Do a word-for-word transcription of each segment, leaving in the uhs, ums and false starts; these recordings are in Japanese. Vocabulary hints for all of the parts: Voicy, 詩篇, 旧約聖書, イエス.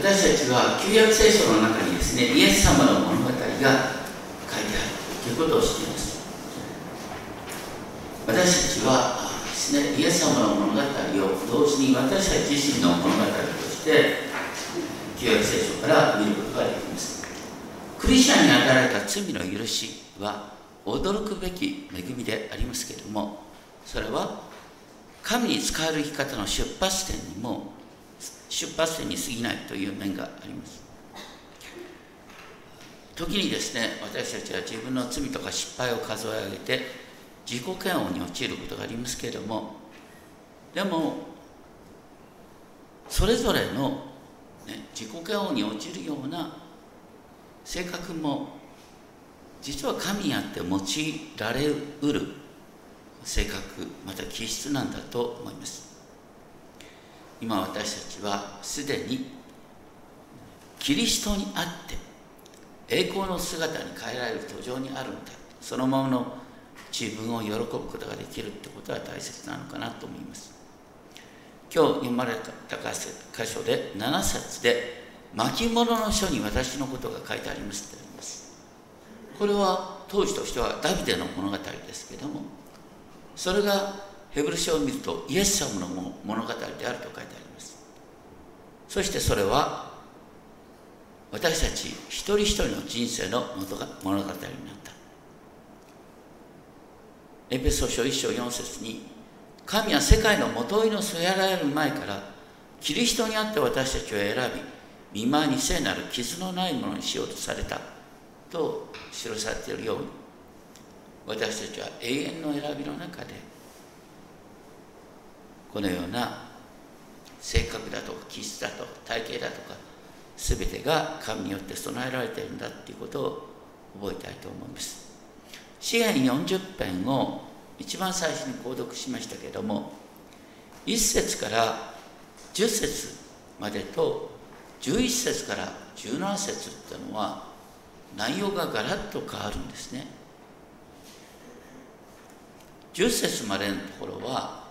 私たちは旧約聖書の中にですね、イエス様の物語が書いてあるということを知っています。私たちはですね、イエス様の物語を同時に私たち自身の物語として旧約聖書から見ることができます。クリスチャンに与えられた罪の許しは驚くべき恵みでありますけれども、それは神に仕える生き方の出発点にも出発点に過ぎないという面があります。時にですね、私たちは自分の罪とか失敗を数え上げて自己嫌悪に陥ることがありますけれども、でもそれぞれの、ね、自己嫌悪に陥るような性格も実は神にあって用いられうる性格、また気質なんだと思います。今私たちはすでにキリストにあって栄光の姿に変えられる途上にあるんだ、そのままの自分を喜ぶことができるってことは大切なのかなと思います。今日読まれた箇所でななさつで巻物の書に私のことが書いてありますってあります。これは当時としてはダビデの物語ですけども、それがヘブル書を見るとイエス様の物語であると書いてあります。そしてそれは私たち一人一人の人生の物語になった。エペソ書いっしょうよんせつに、神は世界の元いの据えられる前からキリストにあって私たちを選び、見舞いに聖なる傷のないものにしようとされたと記されているように、私たちは永遠の選びの中でこのような性格だとか気質だとか体型だとか全てが神によって備えられているんだということを覚えたいと思います。詩編よんじゅっぺんを一番最初に購読しましたけれども、いっせつからじゅっせつまでとじゅういっせつからじゅうななせつっていうのは内容がガラッと変わるんですね。じゅっせつまでのところは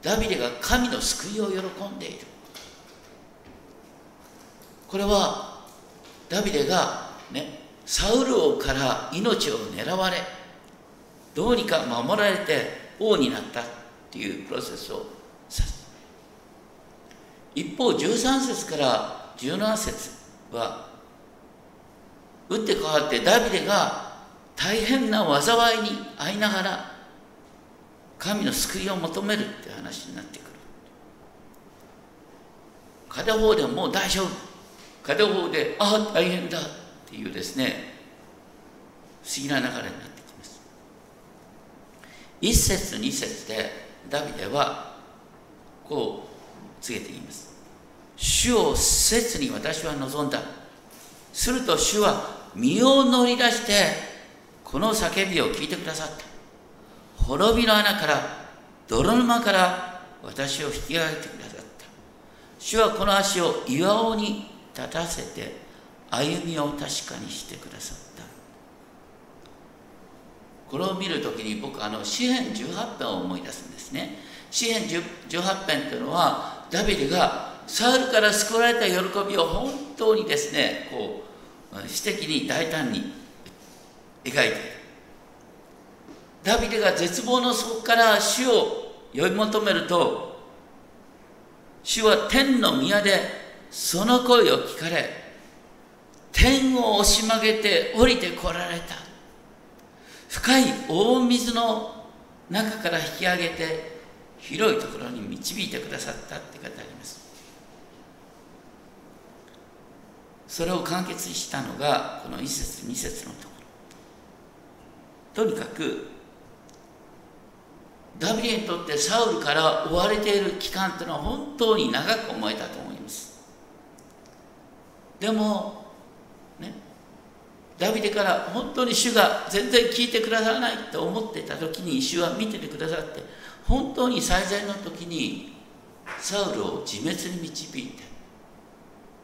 ダビデが神の救いを喜んでいる。これはダビデがね、サウル王から命を狙われ、どうにか守られて王になったっていうプロセスを指す。一方じゅうさんせつからじゅうななせつは打って変わってダビデが大変な災いに遭いながら神の救いを求めるって話になってくる。片方でもう大丈夫、片方でああ大変だっていうですね、不思議な流れになってきます。一節二節でダビデはこう告げています。主を切に私は望んだ。すると主は身を乗り出してこの叫びを聞いてくださった。滅びの穴から泥沼から私を引き上げてくださった。主はこの足を岩尾に立たせて歩みを確かにしてくださった。これを見るときに僕あの詩編じゅうはち編を思い出すんですね。詩編じゅうはち編というのはダビデがサウルから救われた喜びを本当にですね、こう詩的に大胆に描いている。ダビデが絶望の底から主を呼び求めると、主は天の宮でその声を聞かれ、天を押し曲げて降りてこられた。深い大水の中から引き上げて広いところに導いてくださったって書いてあります。それを完結したのがこの一節二節のところ。とにかくダビデにとってサウルから追われている期間というのは本当に長く思えたと思います。でも、ね、ダビデから本当に主が全然聞いてくださらないと思っていた時に、主は見ててくださって、本当に最善の時にサウルを自滅に導いて、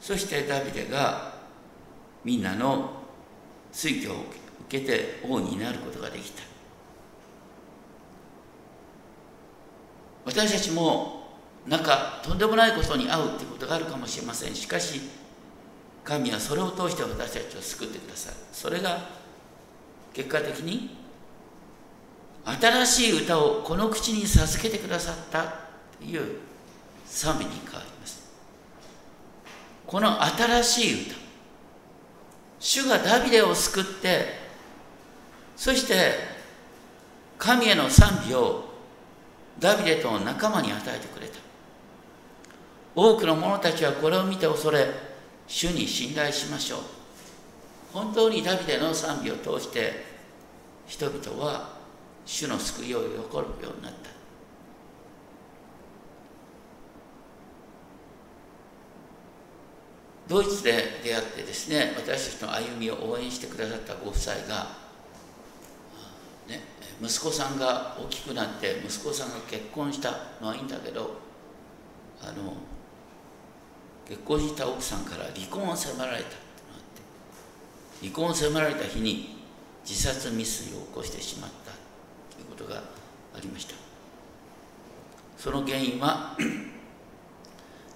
そしてダビデがみんなの推挙を受けて王になることができた。私たちもなんかとんでもないことに遭うっていうことがあるかもしれません。しかし神はそれを通して私たちを救ってください。それが結果的に新しい歌をこの口に授けてくださったという賛美に変わります。この新しい歌、主がダビデを救って、そして神への賛美をダビデと仲間に与えてくれた。多くの者たちはこれを見て恐れ、主に信頼しましょう。本当にダビデの賛美を通して人々は主の救いを喜ぶようになった。ドイツで出会ってですね、私たちの歩みを応援してくださったご夫妻が、ね、息子さんが大きくなって息子さんが結婚したのはいいんだけど、あの結婚した奥さんから離婚を迫られたってのがあって、離婚を迫られた日に自殺未遂を起こしてしまったということがありました。その原因は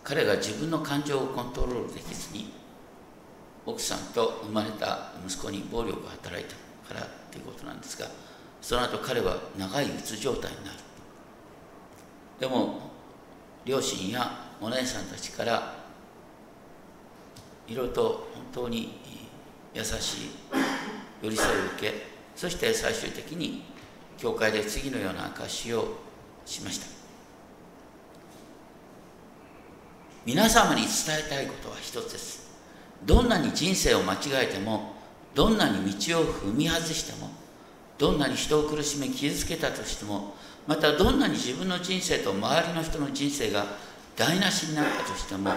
彼が自分の感情をコントロールできずに奥さんと生まれた息子に暴力を働いたからということなんですが、その後彼は長いうつ状態になる。でも両親やお姉さんたちからいろいろと本当に優しい寄り添いを受け、そして最終的に教会で次のような証をしました。皆様に伝えたいことは一つです。どんなに人生を間違えても、どんなに道を踏み外しても、どんなに人を苦しめ傷つけたとしても、またどんなに自分の人生と周りの人の人生が台無しになったとしても、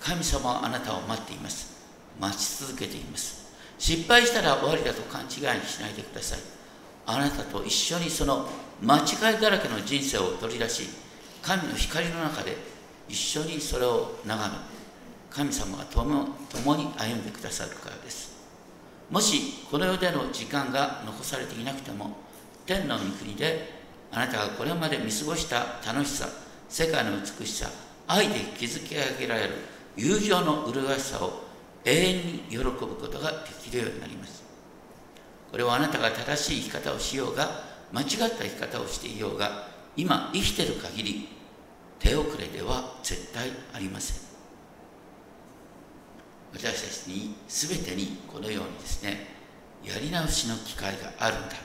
神様はあなたを待っています。待ち続けています。失敗したら終わりだと勘違いにしないでください。あなたと一緒にその間違いだらけの人生を取り出し、神の光の中で一緒にそれを眺め、神様がとも共に歩んでくださるからです。もしこの世での時間が残されていなくても、天の御国であなたがこれまで見過ごした楽しさ、世界の美しさ、愛で築き上げられる友情の麗しさを永遠に喜ぶことができるようになります。これはあなたが正しい生き方をしようが、間違った生き方をしていようが、今生きている限り手遅れでは絶対ありません。私たちに全てにこのようにですね、やり直しの機会があるんだ。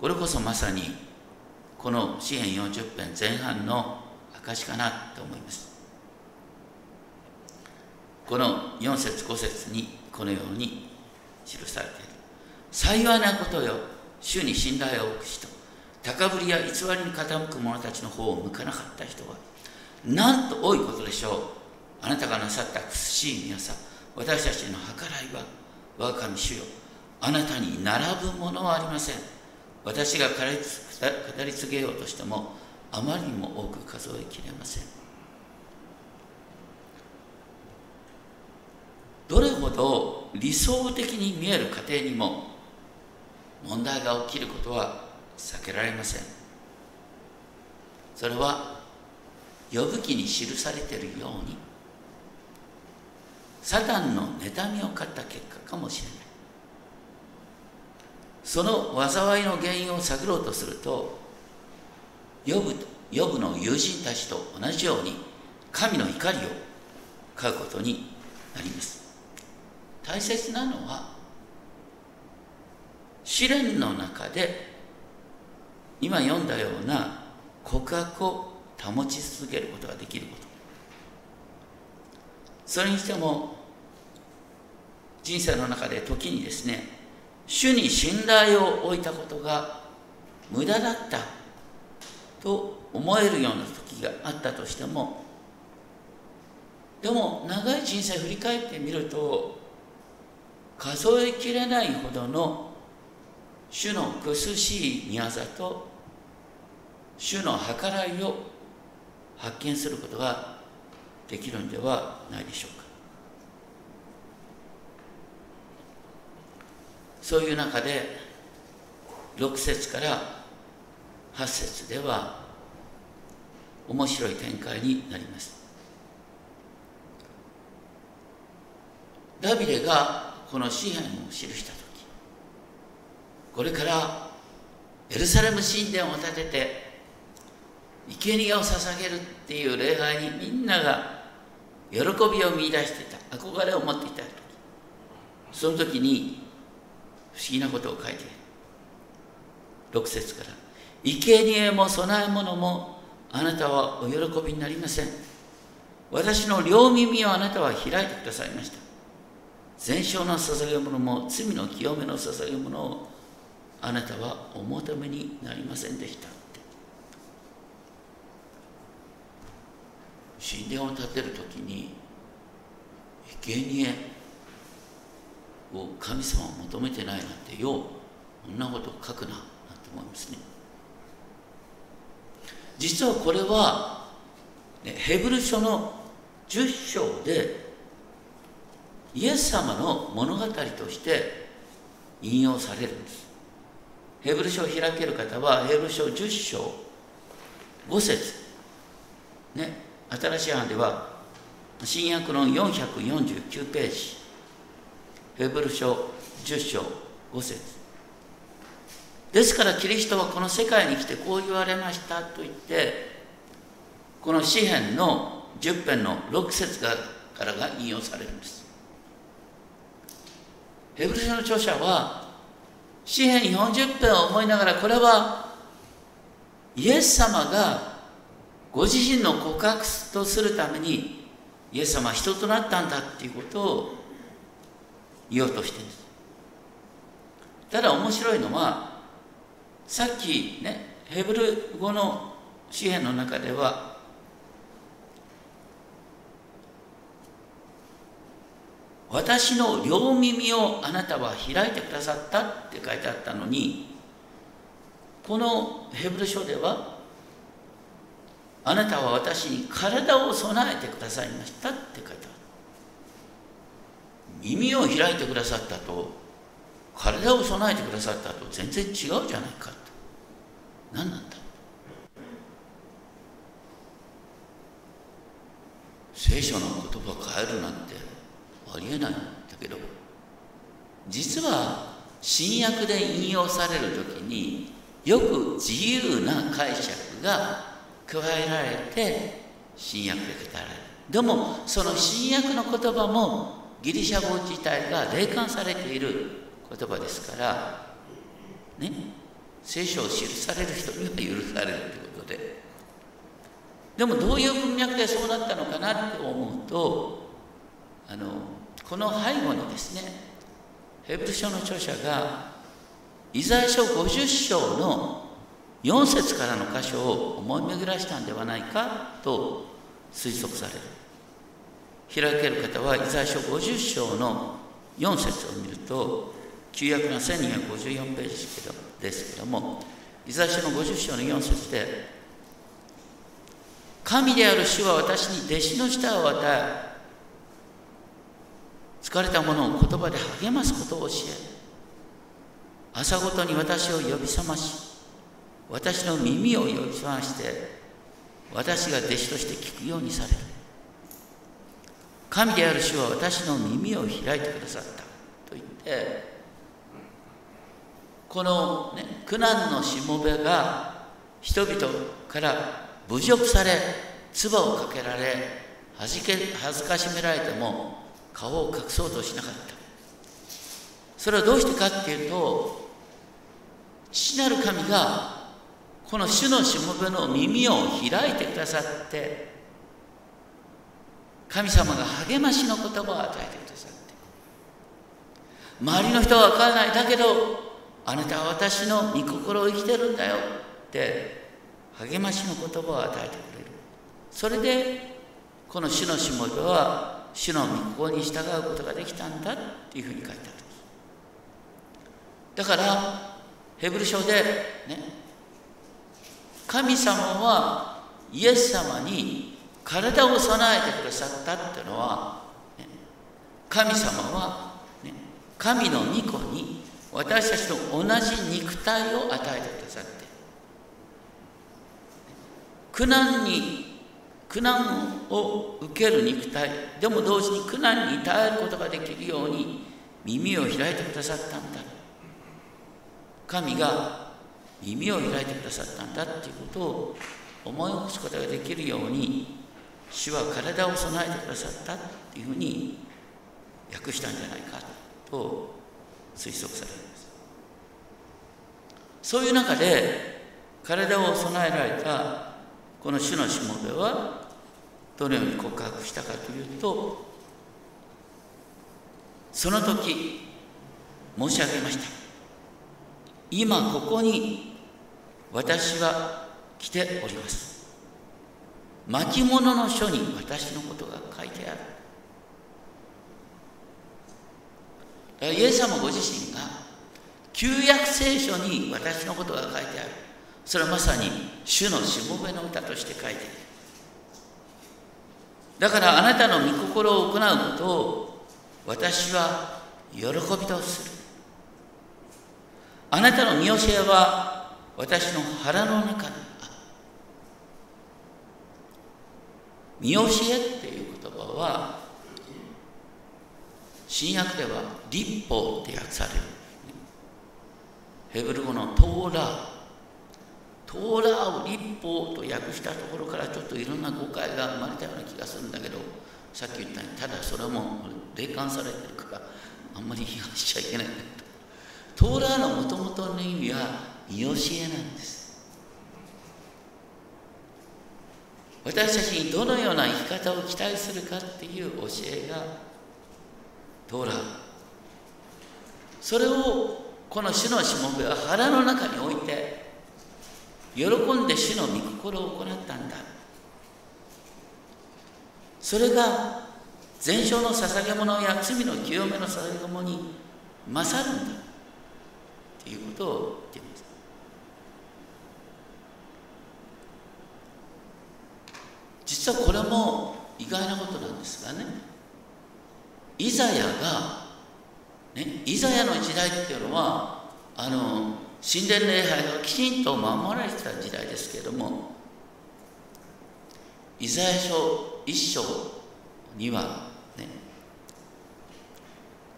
これこそまさにこの詩編よんじゅっ編前半の証かなと思います。このよん節ご節にこのように記されている。幸いなことよ、主に信頼を置く人、高ぶりや偽りに傾く者たちの方を向かなかった人は、なんと多いことでしょう。あなたがなさった苦しい皆さ、私たちの計らいは、我が神主よ、あなたに並ぶものはありません。私が語り継げようとしても、あまりにも多く数えきれません。どれほど理想的に見える家庭にも問題が起きることは避けられません。それは呼ぶ記に記されているように、サタンの妬みを買った結果かもしれない。その災いの原因を探ろうとすると、呼ぶ、呼ぶの友人たちと同じように神の怒りを買うことになります。大切なのは、試練の中で今読んだような告白を保ち続けることができること。それにしても人生の中で時にですね、主に信頼を置いたことが無駄だったと思えるような時があったとしても、でも長い人生振り返ってみると、数えきれないほどの主の苦しい宮座と主の計らいを発見することができるんではないでしょうか。そういう中でろく節からはち節では、面白い展開になります。ダビデがこの詩篇を記した時、これからエルサレム神殿を建てて生贄を捧げるっていう礼拝にみんなが喜びを見出していた、憧れを持っていた時、その時に不思議なことを書いている。ろくせつから、生贄も供え物もあなたはお喜びになりません。私の両耳をあなたは開いてくださいました。全焼の捧げ物も罪の清めの捧げ物をあなたはお求めになりませんでしたって。神殿を建てるときに生贄を神様は求めてないなんてよう、こんなことを書くななんて思いますね。実はこれはヘブル書のじゅっ章でイエス様の物語として引用されるんです。ヘブル書を開ける方はヘブル書じゅっ章ご節、ね、新しい版では新約のよんひゃくよんじゅうきゅうページ、ヘブル書じゅっ章ご節。ですからキリストはこの世界に来てこう言われましたと言って、この詩篇のじゅっ編のろく節からが引用されるんです。ヘブル書の著者は詩篇よんじゅっ編を思いながら、これはイエス様がご自身の告白とするためにイエス様は人となったんだっていうことを言おうとしているんです。ただ面白いのは、さっきね、ヘブル語の詩篇の中では私の両耳をあなたは開いてくださったって書いてあったのに、このヘブル書ではあなたは私に体を備えてくださいましたって書いてある。耳を開いてくださったと体を備えてくださったと全然違うじゃないかと。何なんだ、聖書の言葉変えるなんてありえないんだけど、実は新約で引用されるときによく自由な解釈が加えられて新約で語られる。でもその新約の言葉もギリシャ語自体が霊感されている言葉ですから、ね、聖書を記される人には許されるということで、でもどういう文脈でそうなったのかなって思うと、あのこの背後にですね、ヘブル書の著者がイザヤ書ごじゅっ章のよん節からの箇所を思い巡らしたんではないかと推測される。開ける方はイザヤ書ごじゅっ章のよん節を見ると、旧約のせんにひゃくごじゅうよんページですけども、イザヤ書のごじゅっ章のよん節で、神である主は私に弟子の舌を与え、疲れた者を言葉で励ますことを教え、朝ごとに私を呼び覚まし、私の耳を呼び覚まして、私が弟子として聞くようにされる。神である主は私の耳を開いてくださったと言って、この、ね、苦難のしもべが人々から侮辱され、唾をかけられ、恥ずかしめられても、顔を隠そうとしなかった。それはどうしてかっていうと、父なる神がこの主のしもべの耳を開いてくださって、神様が励ましの言葉を与えてくださって、周りの人は分からない、だけどあなたは私の御心を生きてるんだよって励ましの言葉を与えてくれる。それでこの主のしもべは主の御心に従うことができたんだっていうふうに書いてある。だからヘブル書でね、神様はイエス様に体を備えてくださったっていうのは、ね、神様は、ね、神の御子に私たちと同じ肉体を与えてくださって、苦難に苦難を受ける肉体、でも同時に苦難に耐えることができるように耳を開いてくださったんだ、神が耳を開いてくださったんだっていうことを思い起こすことができるように、主は体を備えてくださったっていうふうに訳したんじゃないかと推測されます。そういう中で体を備えられたこの主のしもべはどのように告白したかというと、その時申し上げました、今ここに私は来ております、巻物の書に私のことが書いてある。だからイエス様ご自身が旧約聖書に私のことが書いてある、それはまさに主のしもべの歌として書いている。だからあなたの御心を行うことを私は喜びとする、あなたの見教えは私の腹の中に。見教えっていう言葉は新約では律法って訳される。ヘブル語のトーラー、トーラーを律法と訳したところからちょっといろんな誤解が生まれたような気がするんだけど、さっき言ったようにただそれも霊感されてるからあんまり批判しちゃいけないんだけど、トーラーのもともとの意味は見教えなんです。私たちにどのような生き方を期待するかっていう教えがトーラー、それをこの主のしもべは腹の中に置いて喜んで主の御心を行ったんだ。それが全焼の捧げ物や罪の清めの捧げ物に勝るんだっていうことを言っています。実はこれも意外なことなんですがね、イザヤが、ね、イザヤの時代っていうのはあの神殿礼拝がきちんと守られてた時代ですけれども、イザヤ書一章には、ね、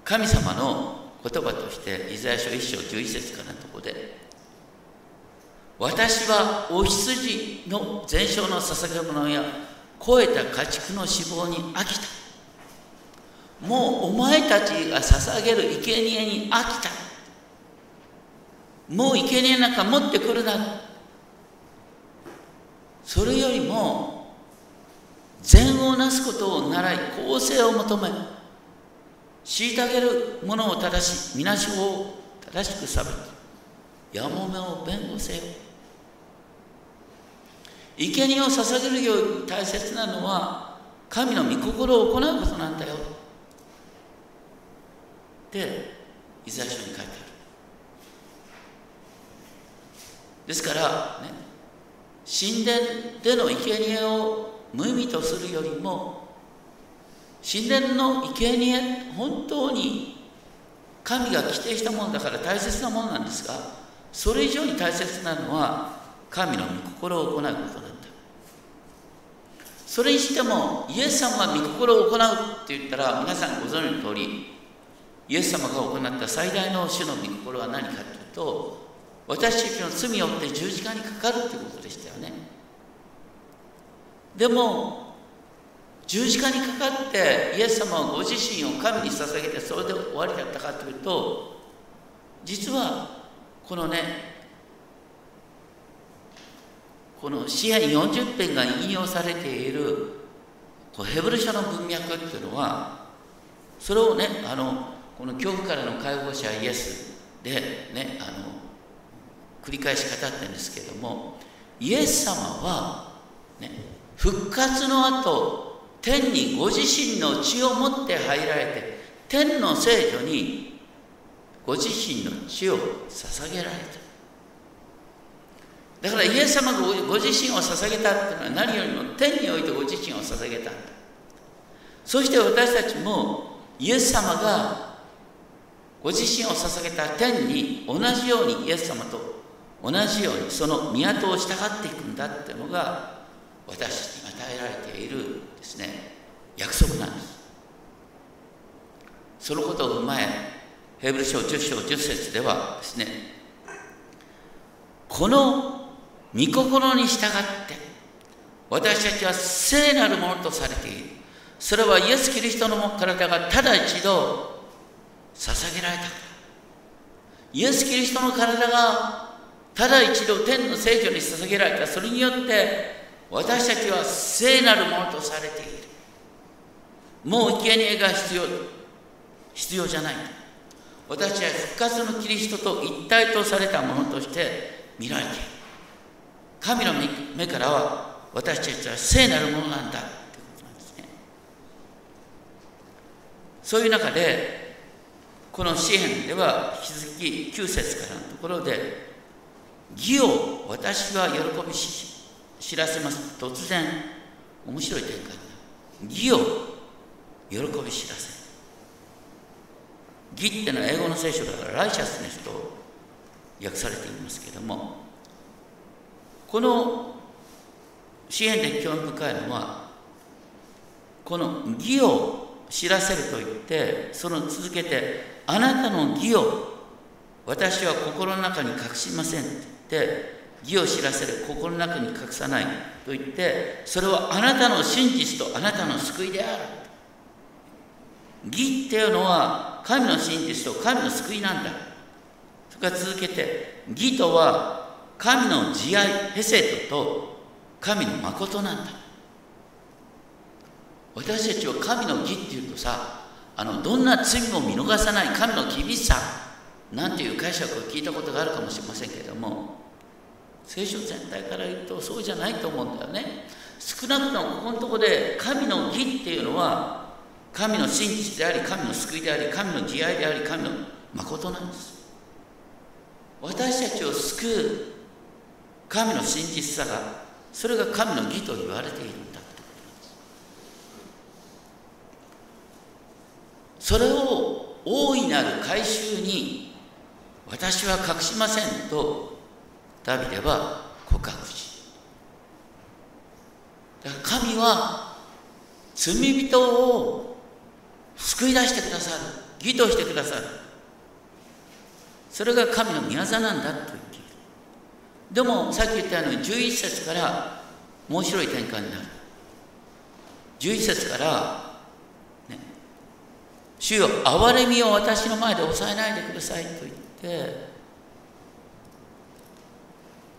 神様の言葉としてイザヤ書一章十一節かなところで、私はお羊の全焼の捧げ物や肥えた家畜の脂肪に飽きた。もうお前たちが捧げる生贄に飽きた。もう生贄なんか持ってくるな。それよりも善をなすことを習い、公正を求め、虐げるものを正し、みなしごを正しく裁き、やもめを弁護せよ。生贄を捧げるより大切なのは神の御心を行うことなんだよってイザヤ書に書いてある。ですから、ね、神殿での生贄を無意味とするよりも、神殿の生贄、本当に神が規定したものだから大切なものなんですが、それ以上に大切なのは神の御心を行うことなんだ。それにしてもイエス様が御心を行うって言ったら、皆さんご存知の通りイエス様が行った最大の主の御心は何かというと、私たちの罪によって十字架にかかるということでしたよね。でも十字架にかかってイエス様はご自身を神に捧げてそれで終わりだったかというと、実はこのね、この詩編よんじゅっ編が引用されているヘブル書の文脈っていうのは、それをね、あのこの恐怖からの解放者イエスで、ね、あの繰り返し語ってるんですけれども、イエス様は、ね、復活の後天にご自身の血を持って入られて、天の聖所にご自身の血を捧げられた。だからイエス様がご自身を捧げたっていうのは、何よりも天においてご自身を捧げたんだ。そして私たちもイエス様がご自身を捧げた天に同じように、イエス様と同じようにその御後を従っていくんだっていうのが私に与えられているですね、約束なんです。そのことを踏まえ、ヘブル書じゅっしょうじゅっせつではですね、この御心に従って私たちは聖なるものとされている。それはイエス・キリストの体がただ一度捧げられたから。イエス・キリストの体がただ一度天の聖所に捧げられた。それによって私たちは聖なるものとされている。もう生贄が必要必要じゃない。私は復活のキリストと一体とされたものとして見られている。神の目からは私たちは聖なるものなんだということなんですね。そういう中でこの詩篇では引き続ききゅうせつからのところで、義を私は喜び知らせますと突然面白い展開になる。義を喜び知らせ、義ってのは英語の聖書だからライシャスネスと訳されていますけれども、この詩篇で興味深いのはこの義を知らせると言って、その続けてあなたの義を私は心の中に隠しませんと言って、義を知らせる、心の中に隠さないと言って、それはあなたの真実とあなたの救いである。義っていうのは神の真実と神の救いなんだ。それから続けて、義とは神の慈愛ヘセドと神の誠なんだ。私たちは神の義っていうとさ、あのどんな罪も見逃さない神の厳しさなんていう解釈を聞いたことがあるかもしれませんけれども、聖書全体から言うとそうじゃないと思うんだよね。少なくともここのところで神の義っていうのは神の真実であり、神の救いであり、神の慈愛であり、神の誠なんです。私たちを救う神の真実さが、それが神の義と言われているんだ。それを大いなる改宗に私は隠しませんとダビデは告白し、だから神は罪人を救い出してくださる、義としてくださる、それが神の御業なんだと言っている。でもさっき言ったようにじゅういっせつから面白い転換になる。じゅういっせつから、主よ、憐れみを私の前で抑えないでくださいと言って、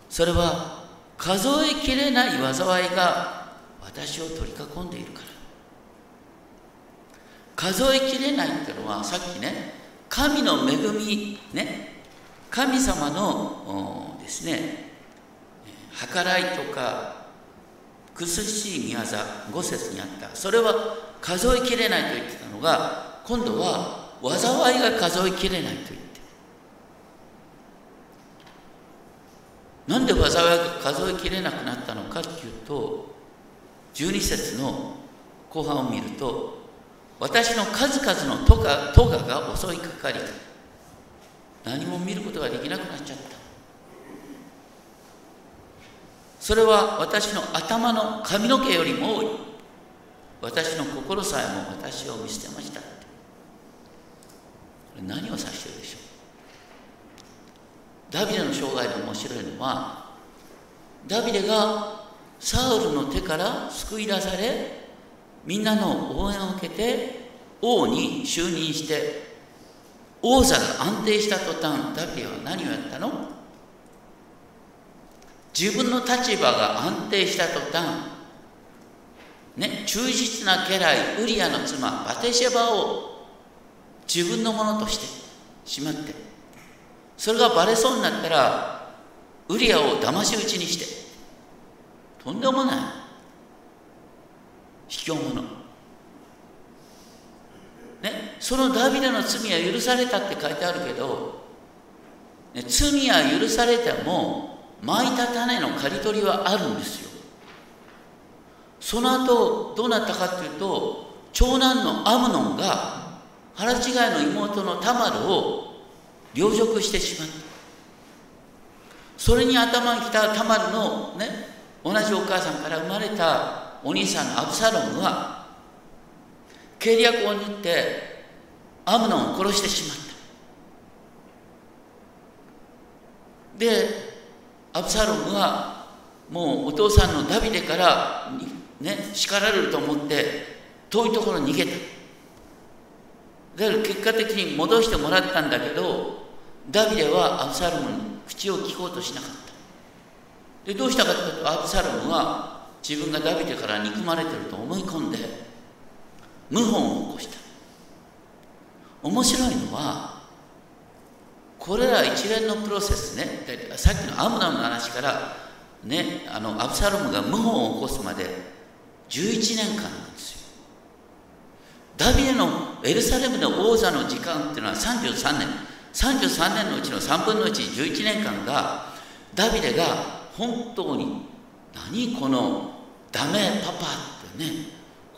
それは数えきれない災いが私を取り囲んでいるから。数えきれないっていうのは、さっきね、神の恵み、ね、神様のですね、計らいとか苦しい御業、ごせつにあった。それは数えきれないと言ってたのが、今度は災いが数えきれないと言って、なんで災いが数えきれなくなったのかというと、じゅうにせつの後半を見ると、私の数々の咎が襲いかかり、何も見ることができなくなっちゃった。それは私の頭の髪の毛よりも多い。私の心さえも私を見捨てました。何を指しているでしょう。ダビデの生涯で面白いのは、ダビデがサウルの手から救い出され、みんなの応援を受けて王に就任して、王座が安定した途端、ダビデは何をやったの？自分の立場が安定した途端、ね、忠実な家来ウリアの妻バテシェバを自分のものとしてしまって、それがバレそうになったらウリアをだまし討ちにして、とんでもない卑怯者、ね、そのダビデの罪は許されたって書いてあるけど、ね、罪は許されてもまいた種の刈り取りはあるんですよ。その後どうなったかというと、長男のアムノンが腹違いの妹のタマルを陵辱してしまった。それに頭にきたタマルのね、同じお母さんから生まれたお兄さんのアブサロムは計略を練ってアムノンを殺してしまった。でアブサロムはもうお父さんのダビデから、ね、叱られると思って遠いところに逃げた。だから結果的に戻してもらったんだけど、ダビデはアブサロムに口を聞こうとしなかった。でどうしたかというと、アブサロムは自分がダビデから憎まれてると思い込んで謀反を起こした。面白いのはこれら一連のプロセスね、さっきのアムナの話から、ね、あのアブサロムが謀反を起こすまでじゅういちねんかんなんですよ。ダビデのエルサレムで王座の時間っていうのはさんじゅうさんねん、さんじゅうさんねんのうちのさんぶんのいち、じゅういちねんかんがダビデが本当に何このダメパパってね、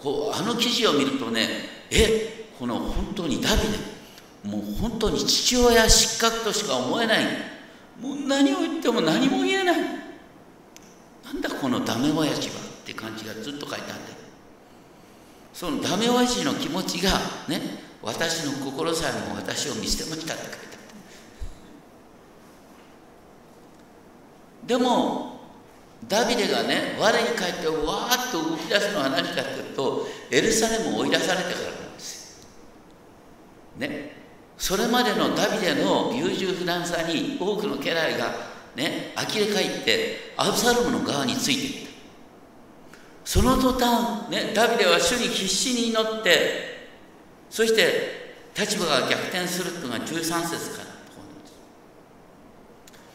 こうあの記事を見るとね、えこの本当にダビデもう本当に父親失格としか思えない、もう何を言っても何も言えない、なんだこのダメ親父はって感じがずっと書いてあって、そのダメ親父の気持ちがね、私の心さえも私を見捨てましたって書いてあった。でもダビデがね、我に返ってわーっと動き出すのは何かというと、エルサレムを追い出されてからなんですよ、ね、それまでのダビデの優柔不断さに多くの家来がね、呆れ返ってアブサロムの側についていった。その途端、ね、ダビデは主に必死に祈って、そして立場が逆転するというのがじゅうさんせつからところです。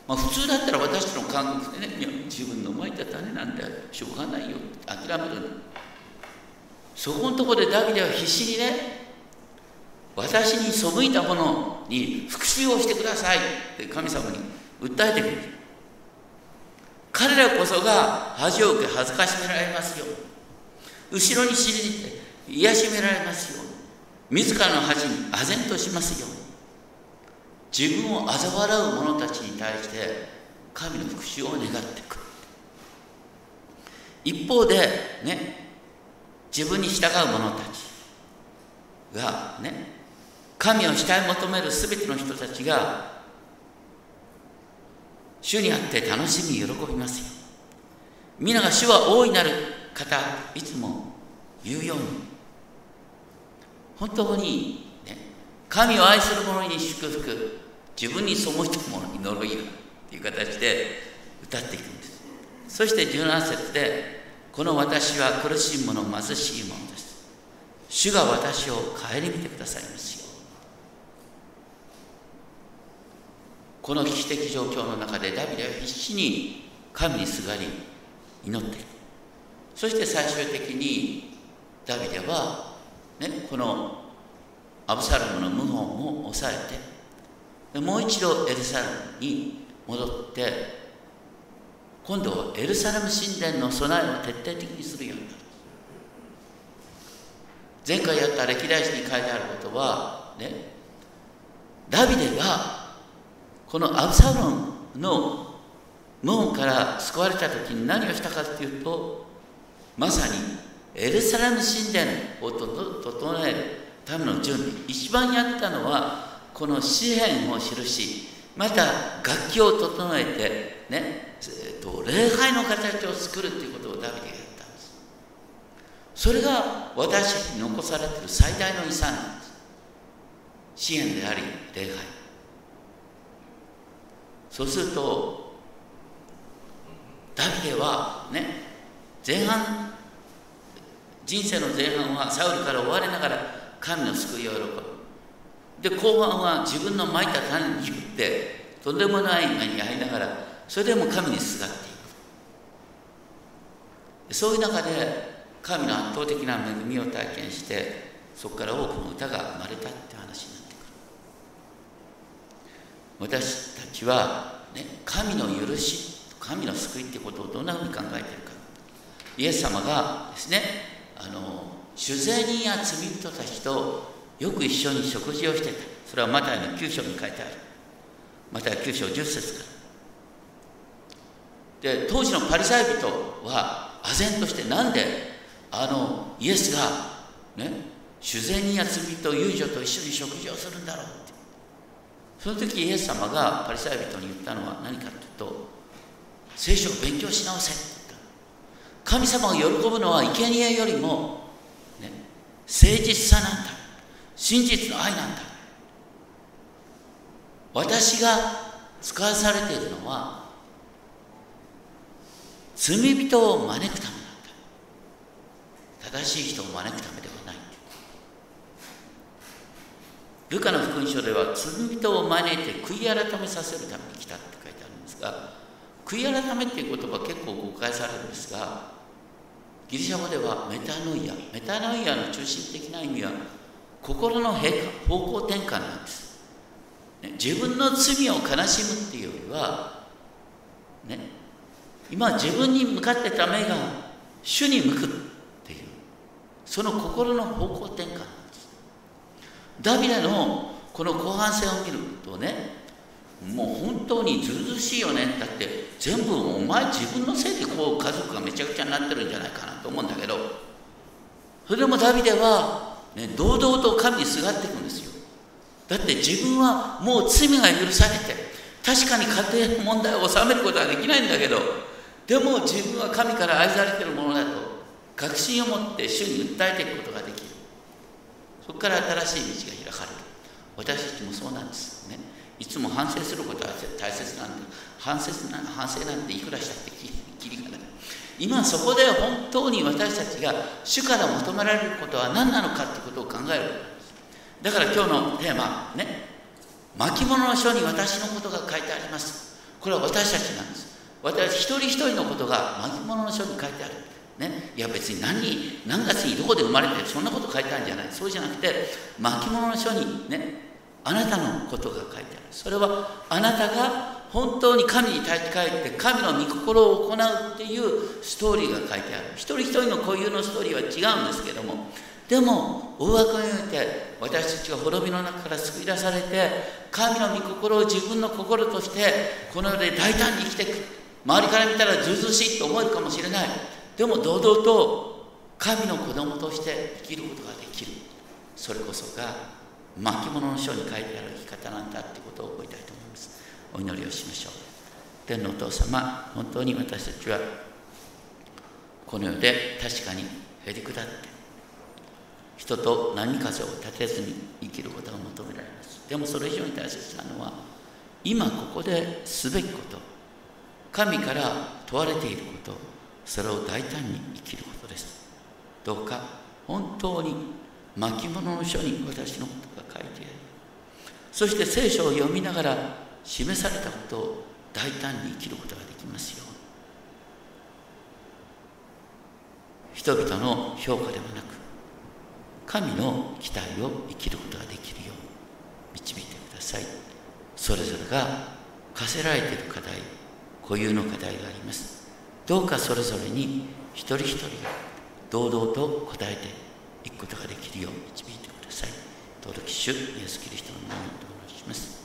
まあ、普通だったら私の感覚でね、いや自分のまいた種なんてしょうがないよって諦める。そこのところでダビデは必死にね、私に背いた者に復讐をしてくださいって神様に訴えてくる。彼らこそが恥を受け恥ずかしめられますよ、後ろに退いて癒しめられますよ、自らの恥に唖然としますよ、自分を嘲笑う者たちに対して神の復讐を願ってくる。一方でね、自分に従う者たちがね、神を慕い求める全ての人たちが主にあって楽しみ喜びますよ。皆が主は大いなる方、いつも言うように、本当に、ね、神を愛する者に祝福、自分に背いた者に呪いがという形で歌っていくんです。そしてじゅうななせつで、この私は苦しい者貧しい者です、主が私を顧みてくださいますよ。この危機的状況の中でダビデは必死に神にすがり祈っている。そして最終的にダビデは、ね、このアブサロムの謀反を抑えて、もう一度エルサレムに戻って、今度はエルサレム神殿の備えを徹底的にするようになる。前回やった歴代史に書いてあることは、ね、ダビデがこのアブサロムの門から救われた時に何をしたかというと、まさにエルサレム神殿を整えるための準備、一番やったのはこの詩篇を記し、また楽器を整えて、ねえー、と礼拝の形を作るということをダビデがやったんです。それが私たちに残されている最大の遺産なんです。詩篇であり礼拝。そうするとダビデはね、前半人生の前半はサウルから追われながら神の救いを喜ぶ。で後半は自分のまいた種に振ってとんでもない目に遭いながら、それでも神にすがっていく。そういう中で神の圧倒的な恵みを体験して、そこから多くの歌が生まれたって話になる。私たちは、ね、神の許し、神の救いってことをどんなふうに考えているか。イエス様がですね、あの酒税人や罪人たちとよく一緒に食事をしてた。それはマタイのきゅうしょうに書いてある。マタイきゅうしょうじゅっせつから。で当時のパリサイ人は唖然として、なんであのイエスがね、主税人や罪人遊女と一緒に食事をするんだろうって。その時イエス様がパリサイ人に言ったのは何かというと、聖書を勉強し直せって言った。神様が喜ぶのは生贄よりも、ね、誠実さなんだ、真実の愛なんだ。私が使わされているのは罪人を招くためなんだ、正しい人を招くためではない。ルカの福音書では罪人を招いて悔い改めさせるために来たって書いてあるんですが、悔い改めっていう言葉結構誤解されるんですが、ギリシャ語ではメタノイア、メタノイアの中心的な意味は心の変化、方向転換なんです、ね、自分の罪を悲しむっていうよりは、ね、今自分に向かってた目が主に向くっていう、その心の方向転換。ダビデのこの後半戦を見るとね、もう本当にずうずうしいよね。だって全部お前自分のせいでこう家族がめちゃくちゃになってるんじゃないかなと思うんだけど、それでもダビデは、ね、堂々と神にすがっていくんですよ。だって自分はもう罪が許されて、確かに家庭の問題を収めることはできないんだけど、でも自分は神から愛されているものだと確信を持って主に訴えていくことができる。そこから新しい道が開かれる。私たちもそうなんです、ね、いつも反省することは大切なんで、反省な、反省なんていくらしたってきりがない。今そこで本当に私たちが主から求められることは何なのかということを考える。だから今日のテーマ、ね、巻物の書に私のことが書いてあります。これは私たちなんです。私一人一人のことが巻物の書に書いてあるね、いや別に 何, 何月にどこで生まれてそんなこと書いてあるんじゃない。そうじゃなくて巻物の書にね、あなたのことが書いてある。それはあなたが本当に神に立ち返って神の御心を行うっていうストーリーが書いてある。一人一人の固有のストーリーは違うんですけども、でも大枠において私たちが滅びの中から救い出されて、神の御心を自分の心としてこの世で大胆に生きていく。周りから見たらずうずうしいと思えるかもしれない、でも堂々と神の子供として生きることができる。それこそが巻物の書に書いてある生き方なんだということを覚えたいと思います。お祈りをしましょう。天のお父様、本当に私たちはこの世で確かにへりくだって人と波風を立てずに生きることが求められます。でもそれ以上に大切なのは今ここですべきこと、神から問われていること、それを大胆に生きることです。どうか本当に巻物の書に私のことが書いてある。そして聖書を読みながら示されたことを大胆に生きることができますように。人々の評価ではなく、神の期待を生きることができるように導いてください。それぞれが課せられている課題、固有の課題があります。どうかそれぞれに一人一人が堂々と応えていくことができるよう導いてください。尊き主イエスキリストの名にお願いします。